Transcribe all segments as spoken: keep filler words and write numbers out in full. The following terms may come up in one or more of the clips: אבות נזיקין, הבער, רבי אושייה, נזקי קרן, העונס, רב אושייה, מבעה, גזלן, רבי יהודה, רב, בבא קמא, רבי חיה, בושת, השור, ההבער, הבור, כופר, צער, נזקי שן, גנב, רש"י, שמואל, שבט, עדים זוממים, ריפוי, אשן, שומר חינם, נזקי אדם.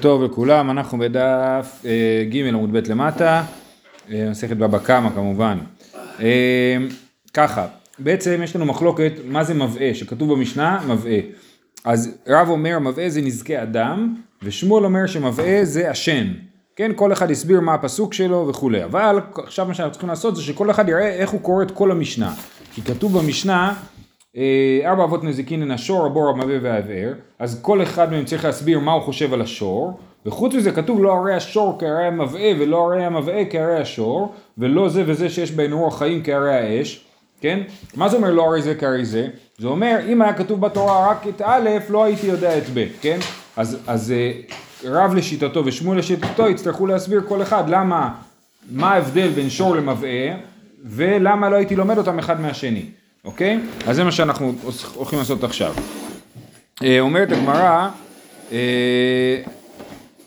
טוב לכולם, אנחנו בדף ג' עמוד ב' למטה, מסכת בבא קמא כמובן. ככה, בעצם יש לנו מחלוקת מה זה מבעה, שכתוב במשנה מבעה. אז רב אומר מבעה זה נזקי אדם, ושמואל אומר שמבעה זה אשן. כן, כל אחד הסביר מה הפסוק שלו וכו'. אבל עכשיו מה שאנחנו צריכים לעשות זה שכל אחד יראה איך הוא קורא את כל המשנה. כי כתוב במשנה, ארבע אבות נזיקין הן השור, הבור, המבעה וההבער. אז כל אחד מהם צריך להסביר מה הוא חושב על השור, וחוץ מזה כתוב לא הרי השור כהרי המבעה, ולא הרי המבעה כהרי השור, ולא זה וזה שיש בין רוח חיים כהרי האש, כן? מה זה אומר לא הרי זה כהרי זה? זה אומר אם היה כתוב בתורה רק את א' לא הייתי יודע את ב', כן? אז, אז רב לשיטתו ושמואל לשיטתו יצטרכו להסביר כל אחד למה, מה ההבדל בין שור למבעה, ולמה לא הייתי לומד אותם אחד מהשני. אוקיי? אז זה מה שאנחנו הולכים לעשות עכשיו. אומרת הגמרא,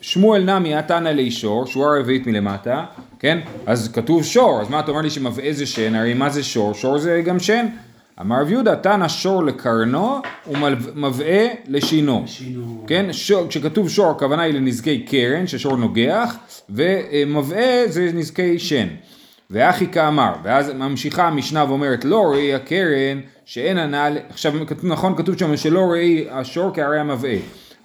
שמואל נמי התנא לי שור, שורה רביעית מלמטה, כן? אז כתוב שור, אז מה אתה אומר לי שמבעה זה שן, הרי מה זה שור? שור זה גם שן. אמר רבי יהודה, תנא שור לקרנו ומבעה לשינו. כן? כשכתוב שור, הכוונה היא לנזקי קרן, ששור נוגח, ומבעה זה נזקי שן. ואחי כאמר, ואז ממשיכה המשנה ואומרת לא ראי הקרן שאין הנעל, עכשיו נכון כתוב שם שלא ראי השור כהרי המבעה,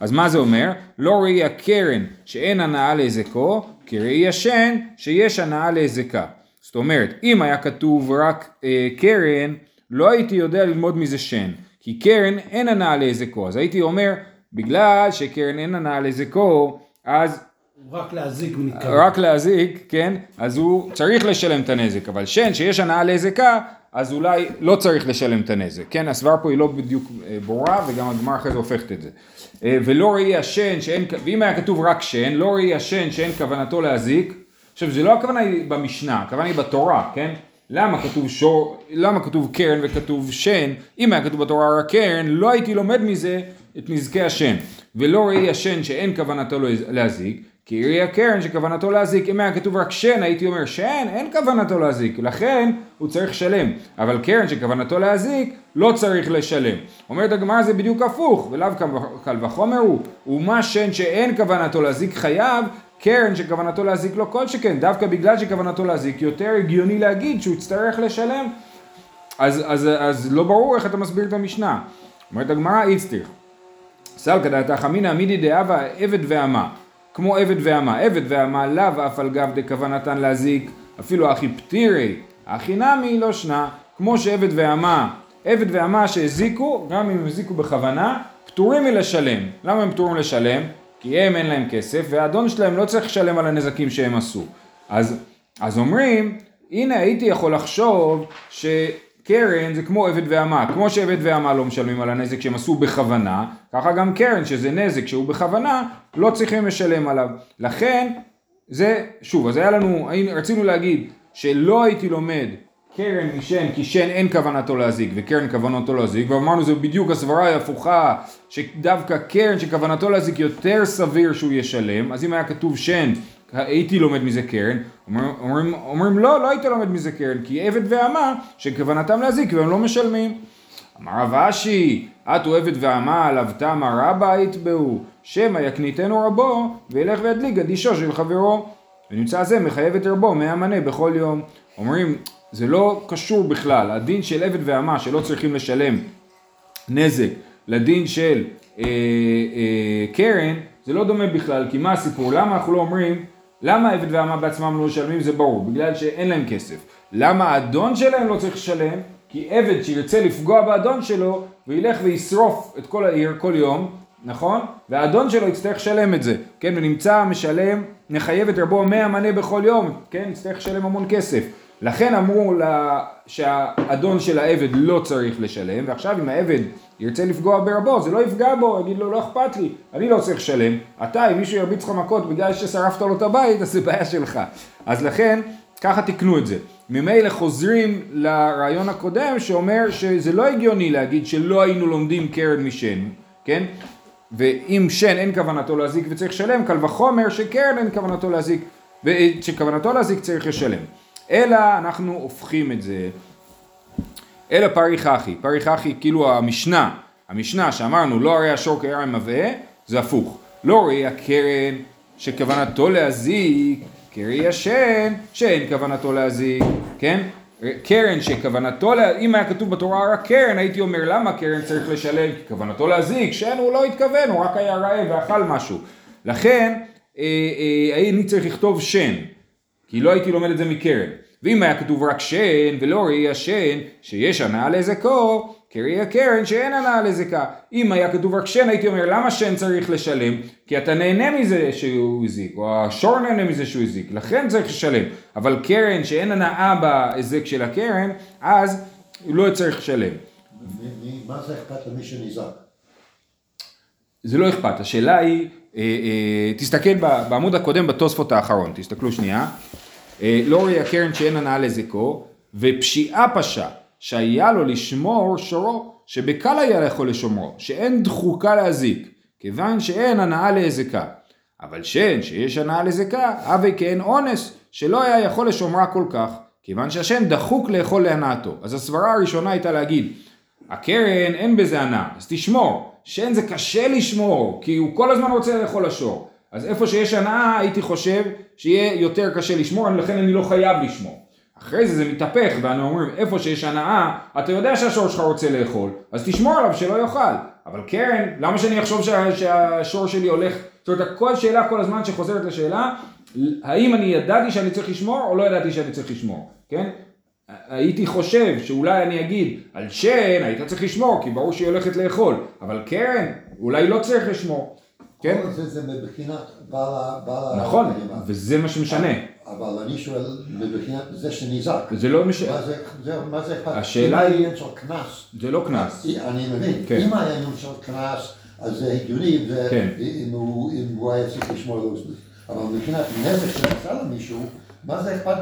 אז מה זה אומר? לא ראי הקרן שאין הנעל להזקו, כי ראי השן שיש הנעל להזקה. זאת אומרת, אם היה כתוב רק אה, קרן, לא הייתי יודע ללמוד מזה שן, כי קרן אין הנעל להזקו, אז הייתי אומר, בגלל שקרן אין הנעל להזקו, אז... רק להזיק מניקה. רק להזיק, כן, אז הוא צריך לשלם את הנזק, אבל שן שיש הנאה להזקה, אז אולי לא צריך לשלם את הנזק, כן, הסברה פה היא לא בדיוק בורה, וגם הגמרא אחרי זה הופכת את זה. ולא ראי השן שאין, ואם היה כתוב רק שן, לא ראי השן שאין כוונתו להזיק, עכשיו זה לא הכוונה היא במשנה, הכוונה היא בתורה, כן, למה כתוב שור, למה כתוב קרן וכתוב שן, אם היה כתוב בתורה רק קרן, לא הייתי לומד מזה את נזקי השן, ולא ראי השן שאין כוונתו להזיק, כי ראי הקרן שכוונתו להזיק, אם היה כתוב רק שן, הייתי אומר שן, אין כוונתו להזיק, לכן הוא צריך לשלם, אבל קרן שכוונתו להזיק, לא צריך לשלם. אומרת הגמרא זה בדיוק הפוך, ולאו קל וחומר הוא, ומה שן שאין כוונתו להזיק חייב, קרן שכוונתו להזיק לא כל שכן, דווקא בגלל שכוונתו להזיק, יותר הגיוני להגיד שהוא יצטרך לשלם, אז, אז, אז לא ברור איך אתה מסביר את המשנה. אומרת הגמרא איצטריך, סלקא דעתך אמינא מידי דהבה עבד ועמה, כמו עבד ועמה, עבד ועמה לאו אף על גב דכוונתן להזיק, אפילו אחי פטירי, אחי נמי לא שנה, כמו שעבד ועמה, עבד ועמה שהזיקו, גם אם הזיקו בכוונה, פטורים מלשלם. למה הם פטורים לשלם? כי הם אין להם כסף, והאדון שלהם לא צריך לשלם על הנזקים שהם עשו. אז, אז אומרים, הנה הייתי יכול לחשוב ש... קרן זה כמו עבד ועמה, כמו שעבד ועמה לא משלמים על הנזק שהם עשו בכוונה, ככה גם קרן שזה נזק שהוא בכוונה, לא צריכים לשלם עליו. לכן, זה, שוב, אז היה לנו, רצינו להגיד שלא הייתי לומד קרן משן, כי שן אין כוונתו להזיק, וקרן כוונתו להזיק, ואמרנו זה בדיוק הסברה ההפוכה, שדווקא קרן שכוונתו להזיק יותר סביר שהוא ישלם, אז אם היה כתוב שן, הייתי לומד מזה קרן, אומרים, אומרים, אומרים לא, לא הייתי לומד מזה קרן, כי עבד ועמה שכוונתם להזיק והם לא משלמים. אמר רב אשי, את הוא עבד ועמה, עליו תמה רבה יתבעו, שמא יקניתנו רבו, וילך וידליג אדישו של חברו, ונמצא זה מחייב את רבו מהמנה בכל יום. אומרים, זה לא קשור בכלל, הדין של עבד ועמה שלא צריכים לשלם נזק, לדין של אה, אה, קרן, זה לא דומה בכלל, כי מה הסיפור? למה אנחנו לא אומרים, למה עבד ועמה בעצמם לא משלמים? זה ברור, בגלל שאין להם כסף. למה האדון שלהם לא צריך לשלם? כי עבד שירצה לפגוע באדון שלו, וילך וישרוף את כל העיר כל יום, נכון? והאדון שלו יצטרך לשלם את זה. כן, ונמצא משלם, נחייב את רבו מאה מנה בכל יום, כן, יצטרך לשלם המון כסף. לכן אמרו לה, שהאדון של העבד לא צריך לשלם, ועכשיו אם העבד ירצה לפגוע ברבו, זה לא יפגע בו, יגיד לו לא אכפת לי, אני לא צריך לשלם, אתה אם מישהו ירביץ לך מכות בגלל ששרפת לו את הבית, אז זה בעיה שלך. אז לכן, ככה תקנו את זה. ממילא חוזרים לרעיון הקודם שאומר שזה לא הגיוני להגיד שלא היינו לומדים קרן משן, כן? ואם שן אין כוונתו להזיק וצריך לשלם, קל וחומר שקרן אין כוונתו להזיק, שכוונתו להזיק צריך לשלם. אלא אנחנו הופכים את זה, אלא פריך אחי, פריך אחי כאילו המשנה, המשנה שאמרנו לא הרי השור כהרי המבעה, זה הפוך, לא ראי הקרן שכוונתו להזיק, כראי השן שאין כוונתו להזיק, כן? קרן שכוונתו, לה... אם היה כתוב בתורה רק קרן, הייתי אומר למה קרן צריך לשלם, כי כוונתו להזיק, שן הוא לא התכוון, הוא רק היה רעב ואכל משהו. לכן, אה, אה, אני צריך לכתוב שן, כי לא הייתי לומד את זה מקרן. ואם היה כתוב רק שן ולא ראי השן, שיש הנאה לזקו, כראי הקרן שאין הנאה לזקה. אם היה כתוב רק שן, הייתי אומר למה שן צריך לשלם, כי אתה נהנה מזה שהוא הזיק, או השור נהנה מזה שהוא הזיק, לכן צריך לשלם. אבל קרן שאין הנאה בהזק של הקרן, אז הוא לא צריך לשלם. מה זה אכפת למי שנזק? זה לא אכפת, השאלה היא, תסתכל בעמוד הקודם בתוספות האחרון, תסתכלו שנייה. לא ראי הקרן שאין הנאה לזקו, ופשיעה פשע, שהיה לו לשמור שורו, שבקל היה יכול לשומרו, שאין דחוקה להזיק, כיוון שאין הנאה להזיקה. אבל שן שיש הנאה להזיקה, הווי כאין אונס, שלא היה יכול לשומרה כל כך, כיוון שהשן דחוק לאכול להנאתו. אז הסברה הראשונה הייתה להגיד, הקרן אין בזה הנאה, אז תשמור. שן זה קשה לשמור, כי הוא כל הזמן רוצה לאכול השור. אז איפה שיש הנאה, הייתי חושב שיהיה יותר קשה לשמור, לכן אני לא חייב לשמור. אחרי זה זה מתהפך, ואנו אומרים, איפה שיש הנאה, אתה יודע שהשור שלך רוצה לאכול, אז תשמור עליו שלא יאכל. אבל קרן, למה שאני אחשוב שה, שהשור שלי הולך, זאת אומרת, כל שאלה כל הזמן שחוזרת לשאלה, האם אני ידעתי שאני צריך לשמור, או לא ידעתי שאני צריך לשמור, כן? הייתי חושב שאולי אני אגיד, על שן, היית צריך לשמור, כי ברור שהיא הולכת לאכול, אבל קרן, אולי לא צריך לשמור, כן? כל זה זה מבחינת בעל... נכון, וזה מה שמשנה. אבל אני שואל, מבחינת זה שנזק. זה לא משנה. מה זה אכפת? השאלה היא... אם היה נמצא כנס. זה לא כנס. אני מבין. אם היה נמצא כנס, אז זה הגיוני, אם הוא היה צריך לשמור על זה. אבל מבחינת נזק שנעשה למישהו, מה זה אכפת?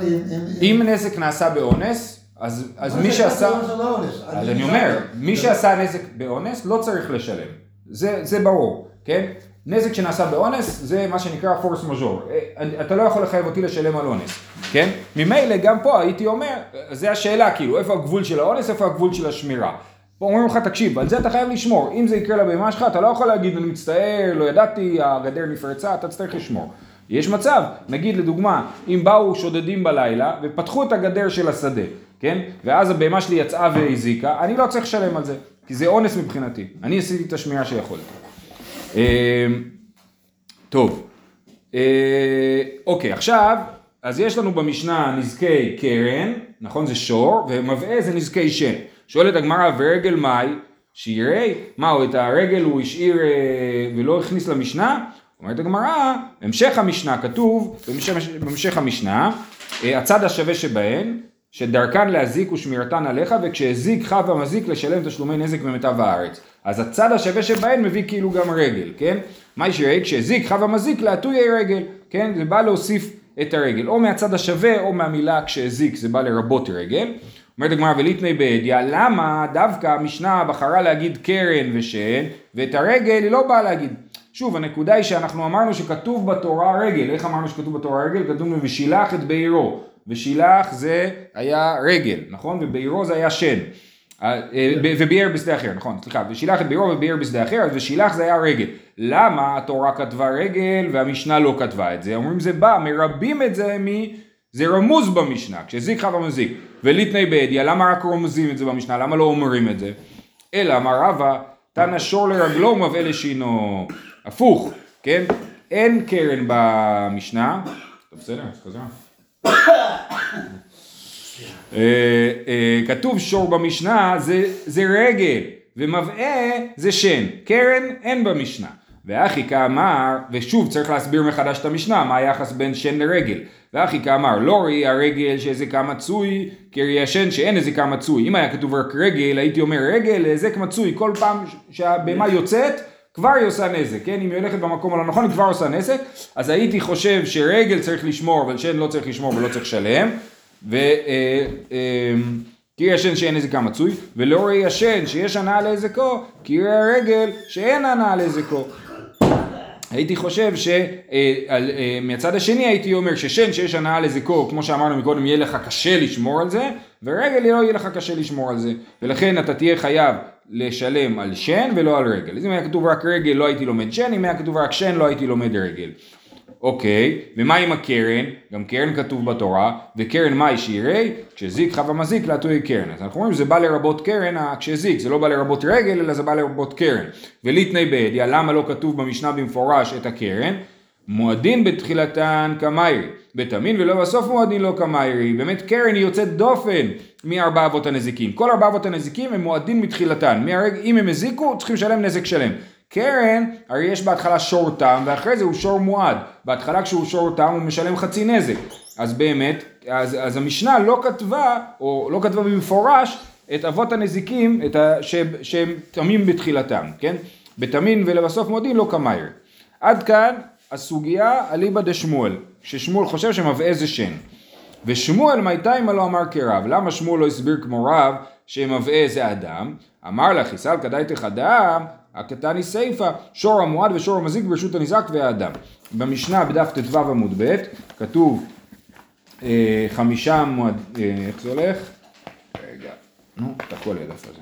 אם נזק נעשה באונס, אז מי שעשה... מה זה אכפת? זה לא אונס. אז אני אומר, מי שעשה נזק באונס לא צריך לשלם. זה ברור, כן? נזק שנעשה באונס, זה מה שנקרא פורס מז'ור. אתה לא יכול לחייב אותי לשלם על אונס, כן? ממילא גם פה הייתי אומר, זה השאלה, כאילו, איפה הגבול של האונס, איפה הגבול של השמירה. פה אומרים לך, תקשיב, על זה אתה חייב לשמור. אם זה יקרה לבהמה שלך, אתה לא יכול להגיד, אני מצטער, לא ידעתי, הגדר נפרצה, אתה צריך לשמור. יש מצב, נגיד לדוגמה, אם באו שודדים בלילה, ופתחו את הגדר של השדה, כן? ואז הבהמה שלי יצאה והזיקה, אני לא צריך לשלם על זה, כי זה אונס מבחינתי. אני עשיתי את השמירה שיכולתי. טוב, אוקיי, עכשיו, אז יש לנו במשנה נזקי קרן, נכון, זה שור, ומבעה זה נזקי שן. שואלת הגמרא, ורגל מאי, שירי, מהו, את הרגל הוא השאיר ולא הכניס למשנה? אומרת הגמרא, המשך המשנה, כתוב, במשך המשנה, הצד השווה שבהן, שדרכן להזיק ושמירתן עליך, וכשהזיק חב המזיק לשלם תשלומי נזק ממיטב הארץ. אז הצד השווה שבהן מביא כאילו גם רגל, כן? מה ישראי? כשהזיק חב המזיק להטויי רגל, כן? זה בא להוסיף את הרגל, או מהצד השווה או מהמילה כשהזיק, זה בא לרבות רגל. אומרת הגמרא וליתני בהדיא, למה דווקא המשנה בחרה להגיד קרן ושן, ואת הרגל היא לא באה להגיד. שוב, הנקודה היא שאנחנו אמרנו שכתוב בתורה רגל, איך אמרנו שכתוב בתורה רגל? כתוב ושילח את בעירו. ושילח זה היה רגל, נכון? ובעירו זה היה שן. וביער בשדה אחר, נכון? סליחה, ושילח את בעירו וביער בשדה אחר, אז ושילח זה היה רגל. למה התורה כתבה רגל והמשנה לא כתבה את זה? אומרים זה בא, מרבים את זה מ... זה רמוז במשנה, כשזיק חב המזיק. וליתני בהדיא, למה רק רומזים את זה במשנה? למה לא אומרים את זה? אלא אמר רבא, תנא שור לרגלו מבעה לשינו. הפוך, כן? אין קרן במשנה. טוב, בסדר, חזרה. כתוב שור במשנה זה רגל ומבעה זה שן, קרן אין במשנה. ואחי כאמר, ושוב צריך להסביר מחדש את המשנה מה היחס בין שן לרגל. ואחי כאמר לא ראי הרגל שהזיקה מצוי כראי השן שאין הזיקה מצוי. אם היה כתוב רק רגל הייתי אומר רגל הזק מצוי, כל פעם שהבהמה יוצאת כבר היא עושה נזק, כן? אם היא הולכת במקום הלא נכון, היא כבר עושה נזק, אז הייתי חושב שרגל צריך לשמור, אבל שן לא צריך לשמור ולא צריך לשלם, ו... כי השן שאין נזקה מצוי, ולא ראי השן שיש הנאה לזקו, כי ראי הרגל שאין הנאה לזקו. הייתי חושב שמהצד השני הייתי אומר ששן שיש הנאה לזקו, כמו שאמרנו מקודם, יהיה לך קשה לשמור על זה, ורגל לא יהיה לך קשה לשמור על זה, ולכן אתה תהיה חייב לשלם על שן ולא על רגל. אז אם היה כתוב רק רגל לא הייתי לומד שן, אם היה כתוב רק שן לא הייתי לומד רגל. אוקיי, ומה עם הקרן? גם קרן כתוב בתורה, וקרן מה ישירי? כשזיק חב המזיק להטוי קרן. אז אנחנו אומרים, זה בא לרבות קרן, כשזיק, זה לא בא לרבות רגל, אלא זה בא לרבות קרן. ולתני בעדיה, למה לא כתוב במשנה במפורש את הקרן? מועדין בתחילתן כמיירי, בתמין ולא בסוף מועדין לא כמיירי. באמת קרן היא יוצאת דופן מארבע אבות הנזיקים. כל ארבע אבות הנזיקים הם מועדין מתחילתן. מהרגע, אם הם הזיקו, צריכים לשלם נזק שלם. קרן, הרי יש בהתחלה שור תם, ואחרי זה הוא שור מועד. בהתחלה כשהוא שור תם, הוא משלם חצי נזק. אז באמת, אז, אז המשנה לא כתבה, או לא כתבה במפורש, את אבות הנזיקים, את ה, שהם, שהם תמים בתחילתם, כן? בתמין ולבסוף מועדין לא כמייר. עד כאן, הסוגיה אליבא דשמואל, ששמואל חושב שמבעה זה שן. ושמואל מייתה אם לא אמר כרב, למה שמואל לא הסביר כמו רב, שמבעה זה אדם? אמר לה, חיסל כדאיתך אדם, הקטני סייפה, שור המועד ושור המזיק ברשות הנזק והאדם. במשנה בדף ט"ו עמוד ב' כתוב אה, חמישה מועד, אה, איך זה הולך? רגע, נו, תקול הדף הזה.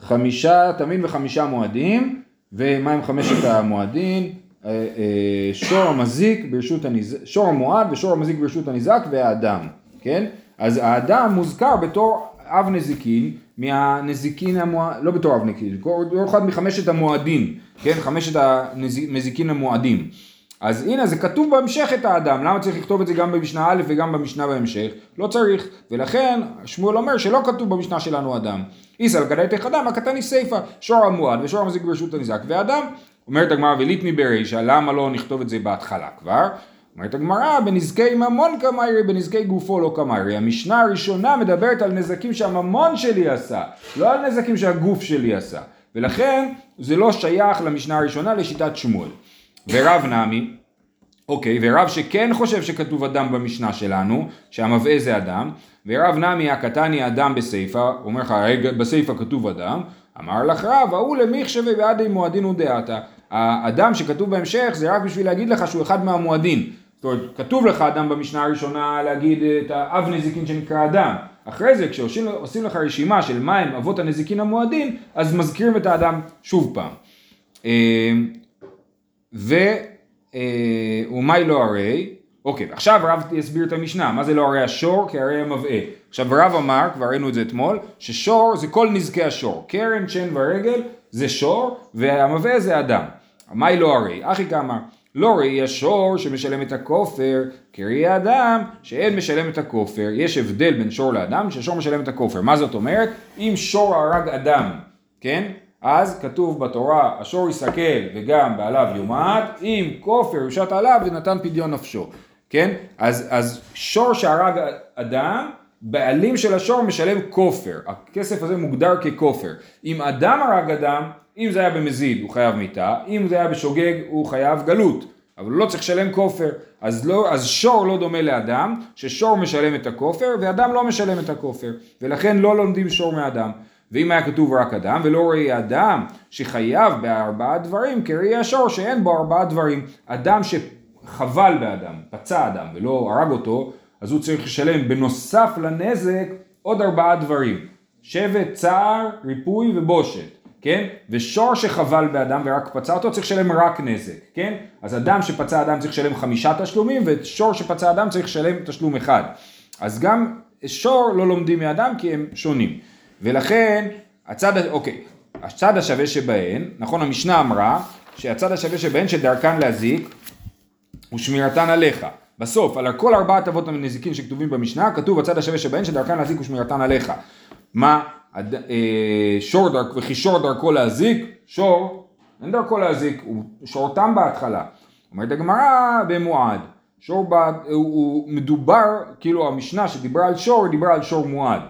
חמישה תמין וחמישה מועדים, ומה עם חמשת המועדים? אה, אה, שור המזיק ברשות הנזק, שור המועד ושור המזיק ברשות הנזק והאדם, כן? אז האדם מוזכר בתור אב נזיקין, מהנזיקין המועד, לא בתור אב נזיקין, כל אחד מחמשת המועדים, כן, חמשת המזיקין המועדים. אז הנה, זה כתוב בהמשך את האדם, למה צריך לכתוב את זה גם במשנה א' וגם במשנה בהמשך? לא צריך, ולכן שמואל אומר שלא כתוב במשנה שלנו אדם. איסל כדאיתך אדם, הקטני סייפה, שור המועד ושור המזיק ברשות הנזק והאדם. אומרת הגמרא וליטני ברישא, למה לא נכתוב את זה בהתחלה כבר? אומרת הגמרא, בנזקי ממון כמיירי, בנזקי גופו לא כמיירי. המשנה הראשונה מדברת על נזקים שהממון שלי עשה, לא על נזקים שהגוף שלי עשה. ולכן זה לא שייך למשנה הראשונה לשיטת שמואל. ורב נעמי, אוקיי, ורב שכן חושב שכתוב אדם במשנה שלנו, שהמבעה זה אדם, ורב נעמי הקטני אדם בסייפה, אומר לך, רגע, בסייפה כתוב אדם, אמר לך רב, ההוא למיחשבי בעדי מועדין ודעתה. האדם שכתוב בהמשך זה רק בשביל להגיד לך שהוא אחד מהמועדים. זאת אומרת, כתוב לך אדם במשנה הראשונה להגיד את האב נזיקין שנקרא אדם. אחרי זה, כשעושים לך רשימה של מהם אבות הנזיקין המועדים, אז מזכירים את האדם שוב פעם. ומאי לא הרי, אוקיי, עכשיו רב יסביר את המשנה, מה זה לא הרי השור? כי הרי המבעה. עכשיו רב אמר, כבר ראינו את זה אתמול, ששור זה כל נזקי השור, קרן, שן ורגל, זה שור, והמבעה זה אדם. מהי לא הרי? אחי כאמר, לא ראי השור שמשלם את הכופר, כראי האדם שאין משלם את הכופר. יש הבדל בין שור לאדם, ששור משלם את הכופר. מה זאת אומרת? אם שור הרג אדם, כן? אז כתוב בתורה, השור יסכל וגם בעליו יומת, אם כופר יושת עליו ונתן פדיון נפשו, כן? אז, אז שור שהרג אדם, בעלים של השור משלם כופר, הכסף הזה מוגדר ככופר. אם אדם הרג אדם, אם זה היה במזיד הוא חייב מיטה, אם זה היה בשוגג הוא חייב גלות, אבל הוא לא צריך לשלם כופר. אז, לא, אז שור לא דומה לאדם, ששור משלם את הכופר ואדם לא משלם את הכופר, ולכן לא לומדים שור מאדם. ואם היה כתוב רק אדם, ולא ראי אדם שחייב בארבעה דברים, כראי השור שאין בו ארבעה דברים. אדם שחבל באדם, פצע אדם ולא הרג אותו, אז הוא צריך לשלם בנוסף לנזק עוד ארבעה דברים. שבט, צער, ריפוי ובושת, כן? ושור שחבל באדם ורק פצע אותו צריך לשלם רק נזק, כן? אז אדם שפצע אדם צריך לשלם חמישה תשלומים, ושור שפצע אדם צריך לשלם תשלום אחד. אז גם שור לא לומדים מאדם כי הם שונים. ולכן, הצד, אוקיי, הצד השווה שבהן, נכון, המשנה אמרה שהצד השווה שבהן שדרכן להזיק ושמירתן עליך. בסוף, על כל ארבעת אבות הנזיקין שכתובים במשנה, כתוב הצד השווה שבהן שדרכן להזיק ושמירתן עליך. מה? הד... שור דרכ... וכי שור דרכו להזיק, שור, אין דרכו להזיק, הוא שור תם בהתחלה. אומרת הגמרא במועד, שור בה... הוא... הוא מדובר, כאילו המשנה שדיברה על שור, דיברה על שור מועד,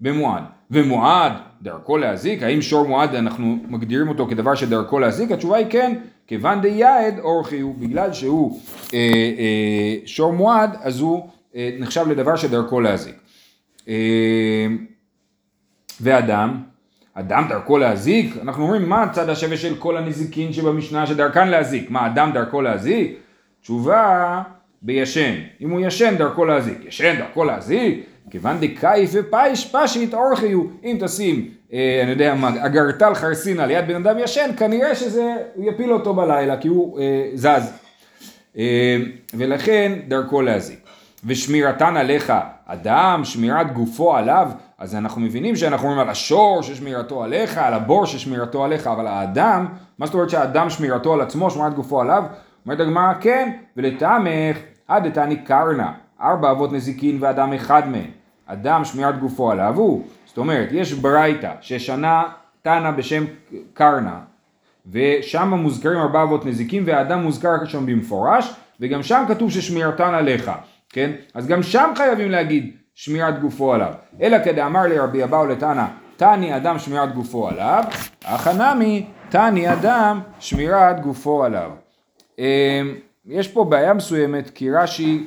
במועד. ומועד דרכו להזיק, האם שור מועד אנחנו מגדירים אותו כדבר שדרכו להזיק? התשובה היא כן, כיוון די יעד אורחי, הוא בגלל שהוא אה, אה, שור מועד, אז הוא אה, נחשב לדבר שדרכו להזיק. אה, ואדם, אדם דרכו להזיק, אנחנו אומרים מה הצד השווה של כל הנזיקין שבמשנה שדרכן להזיק, מה אדם דרכו להזיק? תשובה בישן, אם הוא ישן דרכו להזיק, ישן דרכו להזיק, כיוון דקאי ופייש פשית אורחיו, אם תשים אני יודע מה, אגרטל חרסינה ליד בן אדם ישן, כנראה שזה יפיל אותו בלילה, כי הוא זז. ולכן דרכו להזיק. ושמירתן עליך אדם, שמירת גופו עליו, אז אנחנו מבינים שאנחנו אומרים על השור ששמירתו עליך, על הבור ששמירתו עליך, אבל האדם, מה זאת אומרת שהאדם שמירתו על עצמו, שמירת גופו עליו? אומרת הגמרא, כן, ולטעמך עד תעני קרנה, ארבע אבות נזיקין ואדם אחד מהם, אדם שמירת גופו עליו הוא, זאת אומרת, יש ברייתא ששנה תנה בשם קרנה, ושם מוזכרים ארבע אבות נזיקין, והאדם מוזכר שם במפורש, וגם שם כתוב ששמירתן עליך, כן? אז גם שם חייבים להגיד שמירת גופו עליו. אלא כדאמר לרבי אבא ולתנא, תני אדם שמירת גופו עליו, החנמי תני אדם שמירת גופו עליו. יש פה בעיה מסוימת, כי רש"י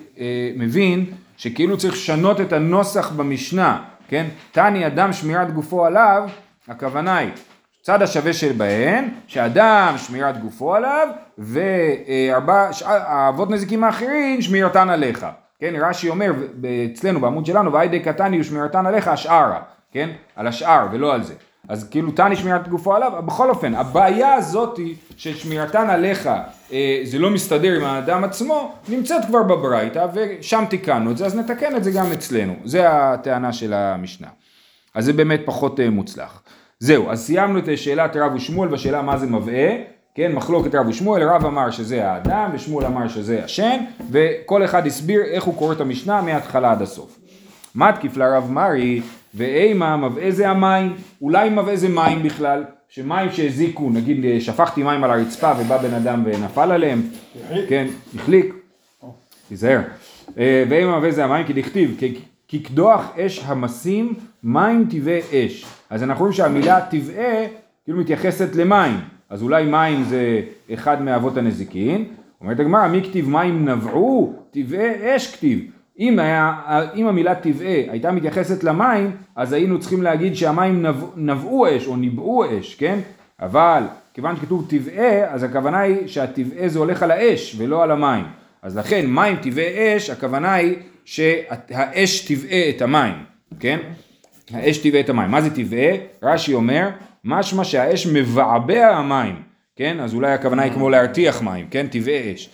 מבין שכאילו צריך לשנות את הנוסח במשנה, כן? תני אדם שמירת גופו עליו, הכוונה היא, צד השווה שבהן, שאדם שמירת גופו עליו, והאבות נזיקים האחרים שמירתן עליך. כן, רש"י אומר אצלנו בעמוד שלנו, והיידי קטני הוא שמירתן עליך השארה, כן? על השאר ולא על זה. אז כאילו תני שמירת גופו עליו, בכל אופן, הבעיה הזאת היא ששמירתן עליך, זה לא מסתדר עם האדם עצמו, נמצאת כבר בברייתא ושם תיקנו את זה, אז נתקן את זה גם אצלנו. זה הטענה של המשנה. אז זה באמת פחות מוצלח. זהו, אז סיימנו את שאלת רב ושמואל בשאלה מה זה מבעה, כן, מחלוקת רב ושמואל, רב אמר שזה האדם ושמואל אמר שזה השן, וכל אחד הסביר איך הוא קורא את המשנה מההתחלה עד הסוף. מתקיף לרב מרי, ואימה מבעה זה המים, אולי מבעה זה מים בכלל, שמים שהזיקו, נגיד שפכתי מים על הרצפה ובא בן אדם ונפל עליהם, כן, החליק, תיזהר, ואימה מבעה זה המים כי דכתיב, כי... כי קדוח אש המסים, מים טבעי אש. אז אנחנו רואים שהמילה טבעי, כאילו מתייחסת למים. אז אולי מים זה אחד מאבות הנזיקין. אומרת הגמרא, מי כתיב מים נבעו, טבעי אש כתיב. אם, היה, אם המילה טבעי הייתה מתייחסת למים, אז היינו צריכים להגיד שהמים נבעו אש או נבעו אש, כן? אבל כיוון שכתוב טבעי, אז הכוונה היא שהטבעי זה הולך על האש ולא על המים. אז לכן מים טבעי אש, הכוונה היא, שהאש טבעה את המים, כן? האש טבעה את המים. מה זה טבעה? רש"י אומר, משמע שהאש מבעבע המים, כן? אז אולי הכוונה היא כמו להרתיח מים, כן? טבעה אש.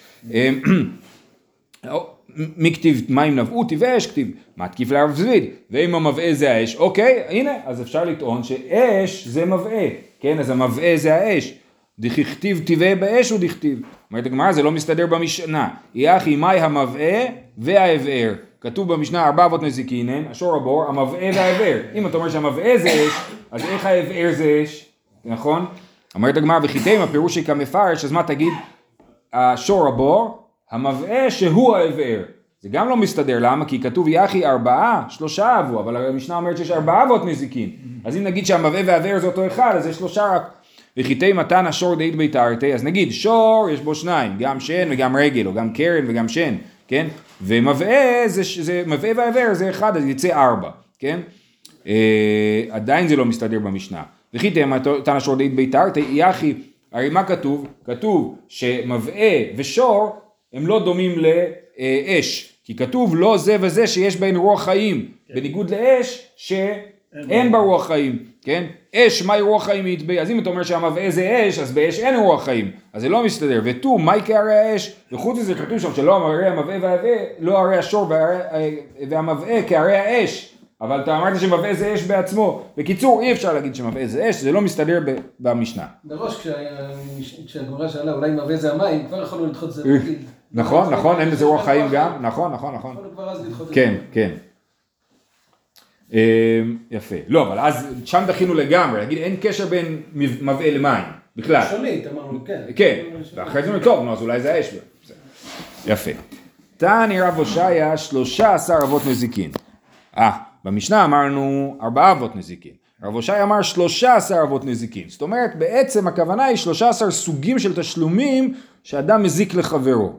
מי כתיב מים נבעו? טבעה אש כתיב. מה תקיף לרב זביד? ואם המבעה זה האש, אוקיי, הנה, אז אפשר לטעון שאש זה מבעה, כן? אז המבעה זה האש. דכתיב טבעה באש הוא דכתיב. אומרת הגמרא, זה לא מסתדר במשנה. יחי מי המבעה וההבער. כתוב במשנה ארבע אבות נזיקין, השור הבור, המבעה וההבער. אם אתה אומר שהמבעה זה אש, אז איך ההבער זה אש? נכון? אומרת הגמרא, וחיתם הפירוש כמפרש, אז מה תגיד? השור הבור, המבעה שהוא ההבער. זה גם לא מסתדר, למה? כי כתוב יחי ארבעה, שלושה אבו, אבל המשנה אומרת שיש ארבעה אבות נזיקין. אז אם נגיד שהמבעה וההבער זה אותו אחד, אז זה שלושה רק. וחיתי מתן השור דאית בית ארתי, אז נגיד שור יש בו שניים, גם שן וגם רגל, או גם קרן וגם שן, כן? ומבעה, זה, זה, מבעה והעבר זה אחד, אז יצא ארבע, כן? אה, עדיין זה לא מסתדר במשנה. וחיתי מתן השור דאית בית ארתי, יחי, הרי מה כתוב? כתוב שמבעה ושור הם לא דומים לאש, כי כתוב לא זה וזה שיש בהן רוח חיים, כן. בניגוד לאש ש... אין בה רוח חיים, כן? אש, מהי רוח חיים יתביא? אז אם אתה אומר שהמבעה זה אש, אז באש אין רוח חיים, אז זה לא מסתדר. ותו, מהי כהרי האש? וחוץ לזה כתוב שם שלא הרי המבעה וההבעה, לא הרי השור והמבעה כהרי האש, אבל אתה אמרת שמבעה זה אש בעצמו. בקיצור, אי אפשר להגיד שמבעה זה אש, זה לא מסתדר במשנה. בראש, כשהגמרא שאלה, אולי מבעה זה המים, כבר יכולנו לדחות זה בגיל. נכון, נכון, אין לזה רוח חיים גם, נכון, נכון, נכון. כן, כן. יפה, לא, אבל אז שם דחינו לגמרי, להגיד אין קשר בין מבעה למים, בכלל. שונית, אמרנו, כן. כן, ואחרי זה טוב, אז אולי זה האש. יפה. תני רב אושייה, שלושה עשר אבות נזיקין. אה, במשנה אמרנו ארבעה אבות נזיקין. רב אושייה אמר שלושה עשר אבות נזיקין. זאת אומרת, בעצם הכוונה היא שלושה עשר סוגים של תשלומים שאדם מזיק לחברו.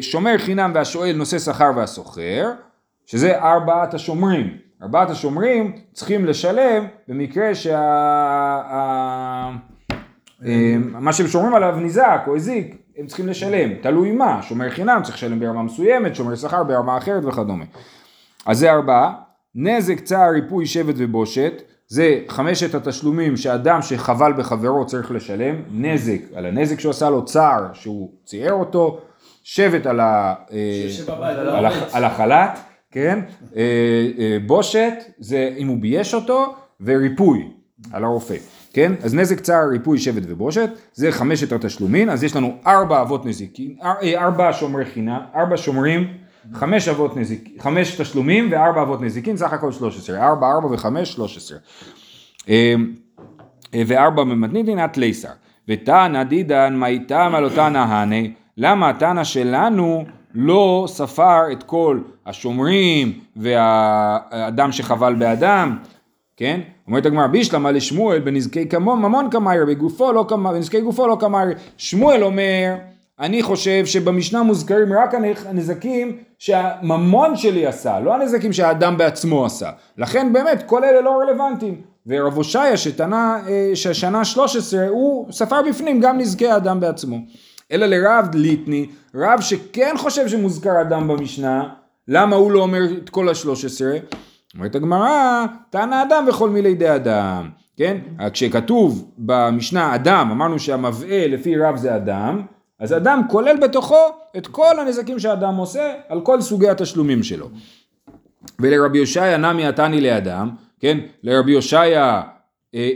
שומר חינם והשואל נושא שכר והסוחר. שזה ארבעת השומרים. ארבעת השומרים צריכים לשלם במקרה שה... מה שהם שומרים עליו נזק או הזיק, הם צריכים לשלם. תלוי מה, שומר חינם צריך לשלם ברמה מסוימת, שומר שכר ברמה אחרת וכדומה. אז זה ארבעה. נזק, צער, ריפוי, שבט ובושת. זה חמשת התשלומים שאדם שחבל בחברו צריך לשלם, נזק על הנזק שעשה לו, צער שהוא צייר אותו, שבט על ה על החלט, כן, בושת זה אם הוא בייש אותו, וריפוי על הרופא, כן? אז נזק, צער, ריפוי, שבט ובושת, זה חמשת התשלומים. אז יש לנו ארבע אבות נזיקין, ארבע שומרי חינם, ארבע שומרים, חמש אבות נזיקין, חמש תשלומים וארבע אבות נזיקין, סך הכל שלוש עשרה, ארבע, ארבע וחמש, שלוש עשרה. וארבע ממתנידין עד ליסר, ותנא דידן מה איתם על אותה נהני, למה התנא שלנו לא ספר את כל השומרים והאדם שחבל באדם, כן? אומרת הגמרא, בישלמה לשמואל בנזקי ממון קמאיר, בגופו לא קמאיר, בנזקי גופו לא קמאיר. שמואל אומר, אני חושב שבמשנה מוזכרים רק הנזקים שהממון שלי עשה, לא הנזקים שהאדם בעצמו עשה. לכן באמת כל אלה לא רלוונטיים. ורב אושייה שתנה, ששנה שלוש עשרה, הוא ספר בפנים גם נזקי האדם בעצמו. אלא לרב ליטני, רב שכן חושב שמוזכר אדם במשנה, למה הוא לא אומר את כל השלוש עשרה? אומרת הגמרא, תענה אדם וכל מילידי אדם, כן? כשכתוב במשנה אדם, אמרנו שהמבעה לפי רב זה אדם, אז אדם כולל בתוכו את כל הנזקים שהאדם עושה, על כל סוגי התשלומים שלו. ולרבי אושייה נמי התני לאדם, כן? לרבי אושייה, אה,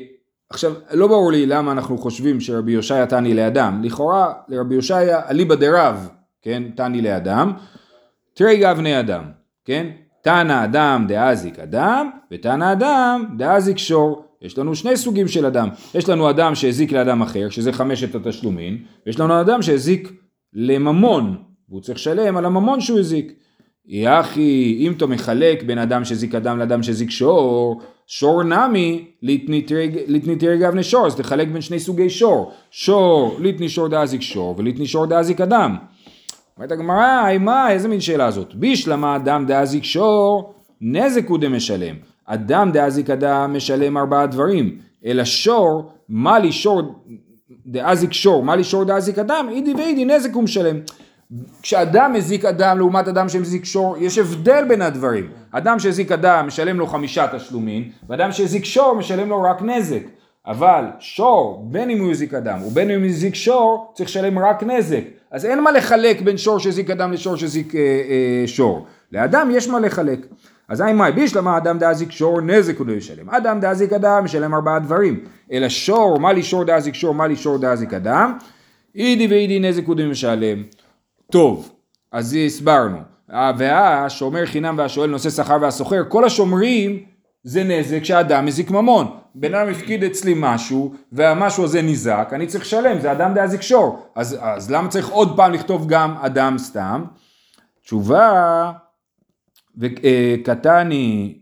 עכשיו, לא ברור לי למה אנחנו חושבים שרבי יושעיה תני לאדם. לכאורה, לרבי יושעיה, אליבא דרב, כן, תני לאדם. תרי גבני אדם, כן? תנא אדם דאזיק אדם, ותנא אדם דאזיק שור. יש לנו שני סוגים של אדם. יש לנו אדם שהזיק לאדם אחר, שזה חמשת התשלומים, ויש לנו אדם שהזיק לממון, והוא צריך שלם על הממון שהוא הזיק. יחי, אם אתה מחלק בין אדם שזיק אדם לאדם שזיק שור, שור נמי, ליתני תרי גבני שור, אז תחלק בין שני סוגי שור, שור, ליתני שור דאזיק שור, וליתני שור דאזיק אדם. אומרת הגמרא, מה, איזה מין שאלה הזאת? בישלמה אדם דאזיק שור, נזק הוא דמשלם. אדם דאזיק אדם משלם ארבעה דברים, אלא שור, מה לי שור דאזיק שור, מה לי שור דאזיק אדם, אידי ואידי, נזק הוא משלם. כשאדם מזיק אדם לעומת אדם שמזיק שור, יש הבדל בין הדברים. אדם שהזיק אדם משלם לו חמישה תשלומים, ואדם שהזיק שור משלם לו רק נזק. אבל שור, בין אם הוא הזיק אדם ובין אם הוא הזיק שור, צריך לשלם רק נזק. אז אין מה לחלק בין שור שזיק אדם לשור שזיק אה, אה, שור. לאדם יש מה לחלק. אז אין מה, בישלמה אדם דאזיק שור, נזק הוא לא ישלם. אדם דאזיק אדם משלם ארבעה דברים. אלא שור, מה לי שור דאזיק שור, מה לי שור דאזיק אדם, אידי ואידי נזק הוא משלם. טוב, אז הסברנו, והשומר חינם והשואל נושא שכר והסוחר, כל השומרים זה נזק שהאדם מזיק ממון. בן אדם הפקיד אצלי משהו, והמשהו הזה נזק, אני צריך לשלם, זה אדם דאזיק שור. אז, אז למה צריך עוד פעם לכתוב גם אדם סתם? תשובה, וקטני,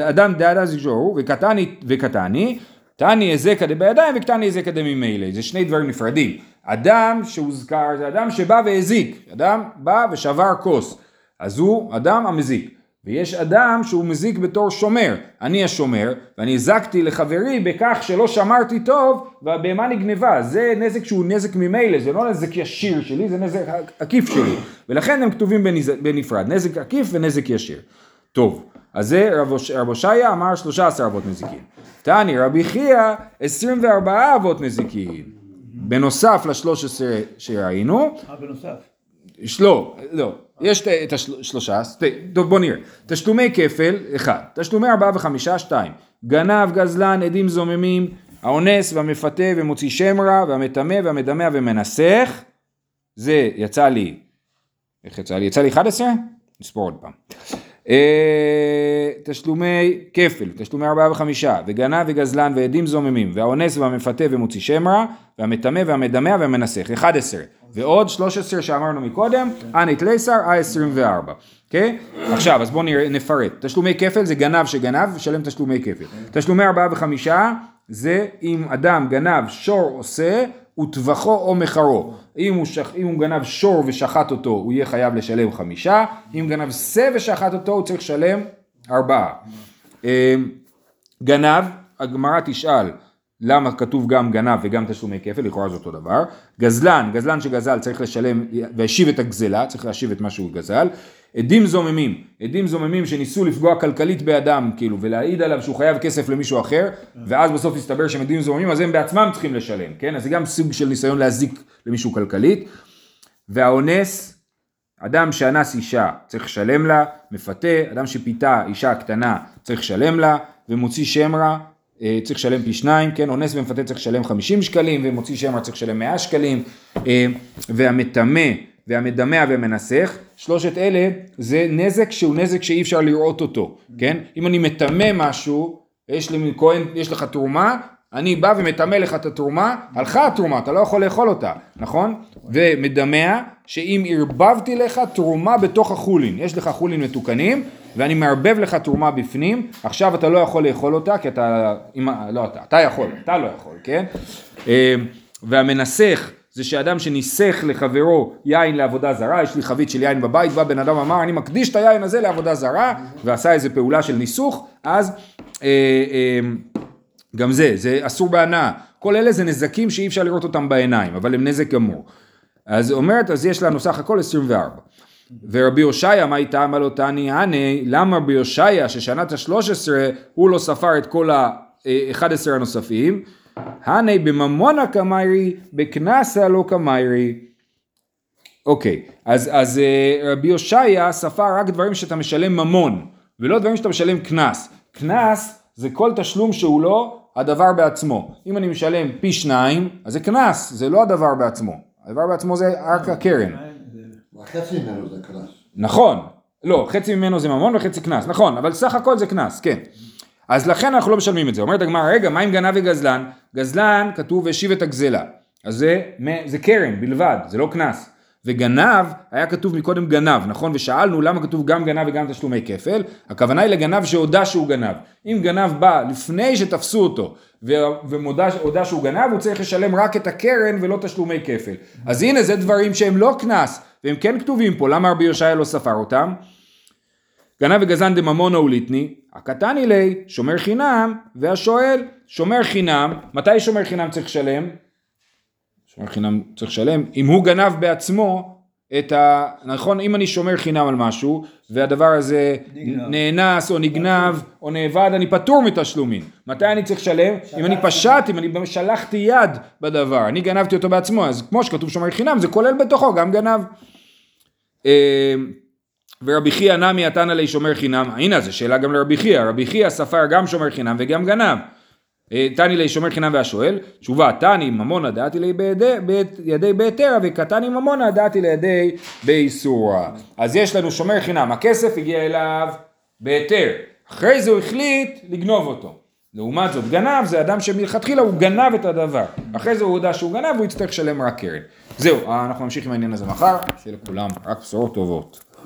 אדם דאזיק שור, וקטני, וקטני, תני איזה כדי בידיים וקטני איזה כדי ממילא. זה שני דברים נפרדים. אדם שהוזכר זה אדם שבא והזיק. אדם בא ושבר כוס. אז הוא אדם המזיק. ויש אדם שהוא מזיק בתור שומר. אני השומר ואני הזקתי לחברי בכך שלא שמרתי טוב והבהמה נגנבה. זה נזק שהוא נזק ממילא. זה לא נזק ישיר שלי, זה נזק עקיף שלי. ולכן הם כתובים בנפרד. נזק עקיף ונזק ישיר. טוב. אז זה רב אושייה אמר שלוש עשרה אבות נזיקין. תני רבי חיה עשרים וארבע אבות נזיקין. בנוסף ל-שלוש עשרה שראינו. אה, בנוסף. לא, לא. יש את השלושה. טוב, בוא נראה. תשלומי כפל, אחד. תשלומי ארבעה וחמישה, שתיים. גנב, גזלן, עדים זוממים, העונס והמפתה ומוציא שם רע, והמטמא והמדמה ומנסך. זה יצא לי, איך יצא לי? יצא לי אחת עשרה? נספור עוד פעם. תשלומי כפל, תשלומי ארבעה וחמישה, וגנב וגזלן ועדים זוממים, והעונס והמפתה ומוציא שם רע, והמטמא והמדמה והמנסך, אחת עשרה, ועוד שלוש עשרה שאמרנו מקודם, ענית ליסר, עשרים וארבע, אוקיי? עכשיו, אז בואו נפרט, תשלומי כפל זה גנב שגנב, שלם תשלומי כפל, תשלומי ארבעה וחמישה, זה אם אדם גנב שור עושה, וטבחו או מחרו. אם הוא, שח... אם הוא גנב שור ושחט אותו, הוא יהיה חייב לשלם חמישה. אם גנב שא ושחט אותו, הוא צריך לשלם ארבעה. גנב, הגמרא תשאל, למה כתוב גם גנב וגם תשלומי כפל, לכאורה זה אותו דבר. גזלן, גזלן שגזל צריך לשלם, והשיב את הגזלה, צריך להשיב את מה שהוא גזל. עדים זוממים, עדים זוממים שניסו לפגוע כלכלית באדם, כאילו, ולהעיד עליו שהוא חייב כסף למישהו אחר, ואז בסוף הסתבר שהם עדים זוממים, אז הם בעצמם צריכים לשלם, כן? אז זה גם סוג של ניסיון להזיק למישהו כלכלית. והעונס, אדם שאנס אישה צריך לשלם לה, מפתה, אדם שפיתה אישה קטנה צריך לשלם לה, ומוציא שם רע צריך לשלם פי שניים, כן? אונס ומפתה צריך לשלם חמישים שקלים, ומוציא שם רע צריך לשלם מאה שקלים, והמטמא, והמדמה והמנסך, שלושת אלה זה נזק שהוא נזק שאי אפשר לראות אותו, כן? אם אני מטמא משהו, יש לי כהן, יש לך תרומה, אני בא ומטמא לך את התרומה, הלכה התרומה, אתה לא יכול לאכול אותה, נכון? ומדמה שאם ערבבתי לך תרומה בתוך החולין, יש לך חולין מתוקנים, ואני מערבב לך תרומה בפנים, עכשיו אתה לא יכול לאכול אותה, כי אתה, אם, לא אתה, אתה יכול, אתה לא יכול, כן? והמנסך, זה שאדם שניסך לחברו יין לעבודה זרה, יש לי חבית של יין בבית, והבן אדם אמר, אני מקדיש את היין הזה לעבודה זרה, ועשה איזו פעולה של ניסוך, אז אה, אה, גם זה, זה אסור בהנאה. כל אלה זה נזקים שאי אפשר לראות אותם בעיניים, אבל הם נזק גמור. אז אומרת, אז יש לנו סך הכל עשרים וארבע. ורבי אושייה, מה איתה? מה לא תעני? הנה, למה רבי אושייה ששנת ה-שלוש עשרה, הוא לא ספר את כל ה-אחד עשר הנוספים, הנה בממונה כמיירי, בקנסה לא כמיירי. אוקיי, אז, אז רבי אושייה ספר רק דברים שאתה משלם ממון, ולא דברים שאתה משלם קנס. קנס זה כל תשלום שהוא לא הדבר בעצמו. אם אני משלם פי שניים, אז זה קנס, זה לא הדבר בעצמו. הדבר בעצמו זה רק הקרן. חצי ממנו זה קנס. נכון, לא, חצי ממנו זה ממון וחצי קנס, נכון, אבל סך הכל זה קנס, כן. אז לכן אנחנו לא משלמים את זה. אומרת הגמרא, רגע, מה עם גנב וגזלן? גזלן כתוב והשיב את הגזלה. אז זה, זה קרן בלבד, זה לא קנס. וגנב, היה כתוב מקודם גנב, נכון? ושאלנו למה כתוב גם גנב וגם תשלומי כפל. הכוונה היא לגנב שהודע שהוא גנב. אם גנב בא לפני שתפסו אותו, ומודע שהוא גנב, הוא צריך לשלם רק את הקרן ולא תשלומי כפל. אז הנה, זה דברים שהם לא קנס, והם כן כתובים פה. למה רבי יהושע לא ספר אותם? גנב וגזלן דממון אוליתני, הקטן אילי, שומר חינם, והשואל, שומר חינם, מתי שומר חינם צריך לשלם? שומר חינם צריך לשלם, אם הוא גנב בעצמו את ה... נכון, אם אני שומר חינם על משהו, והדבר הזה נאנס או נגנב או נאבד, אני פטור מתשלומים. מתי אני צריך לשלם? אם אני פשעתי, אם אני שלחתי יד בדבר, אני גנבתי אותו בעצמו, אז כמו שכתוב שומר חינם, זה כולל בתוכו גם גנב. ורבי חיה נמי התנא לי שומר חינם, הנה זה שאלה גם לרבי חיה, רבי חיה ספר גם שומר חינם וגם גנב, תני לי שומר חינם והשואל, תשובה, תני ממונה דעתי לי בידי בהיתרה, וקטני ממונה דעתי לידי באיסורה. אז יש לנו שומר חינם, הכסף הגיע אליו בהיתר, אחרי זה הוא החליט לגנוב אותו. לעומת זאת גנב, זה אדם שמלכתחילה הוא גנב את הדבר, אחרי זה הוא הודע שהוא גנב, הוא יצטרך לשלם רק קרן. זהו, אנחנו נמשיך עם העניין הזה מחר, שיהיה לכולם רק בשורות טובות.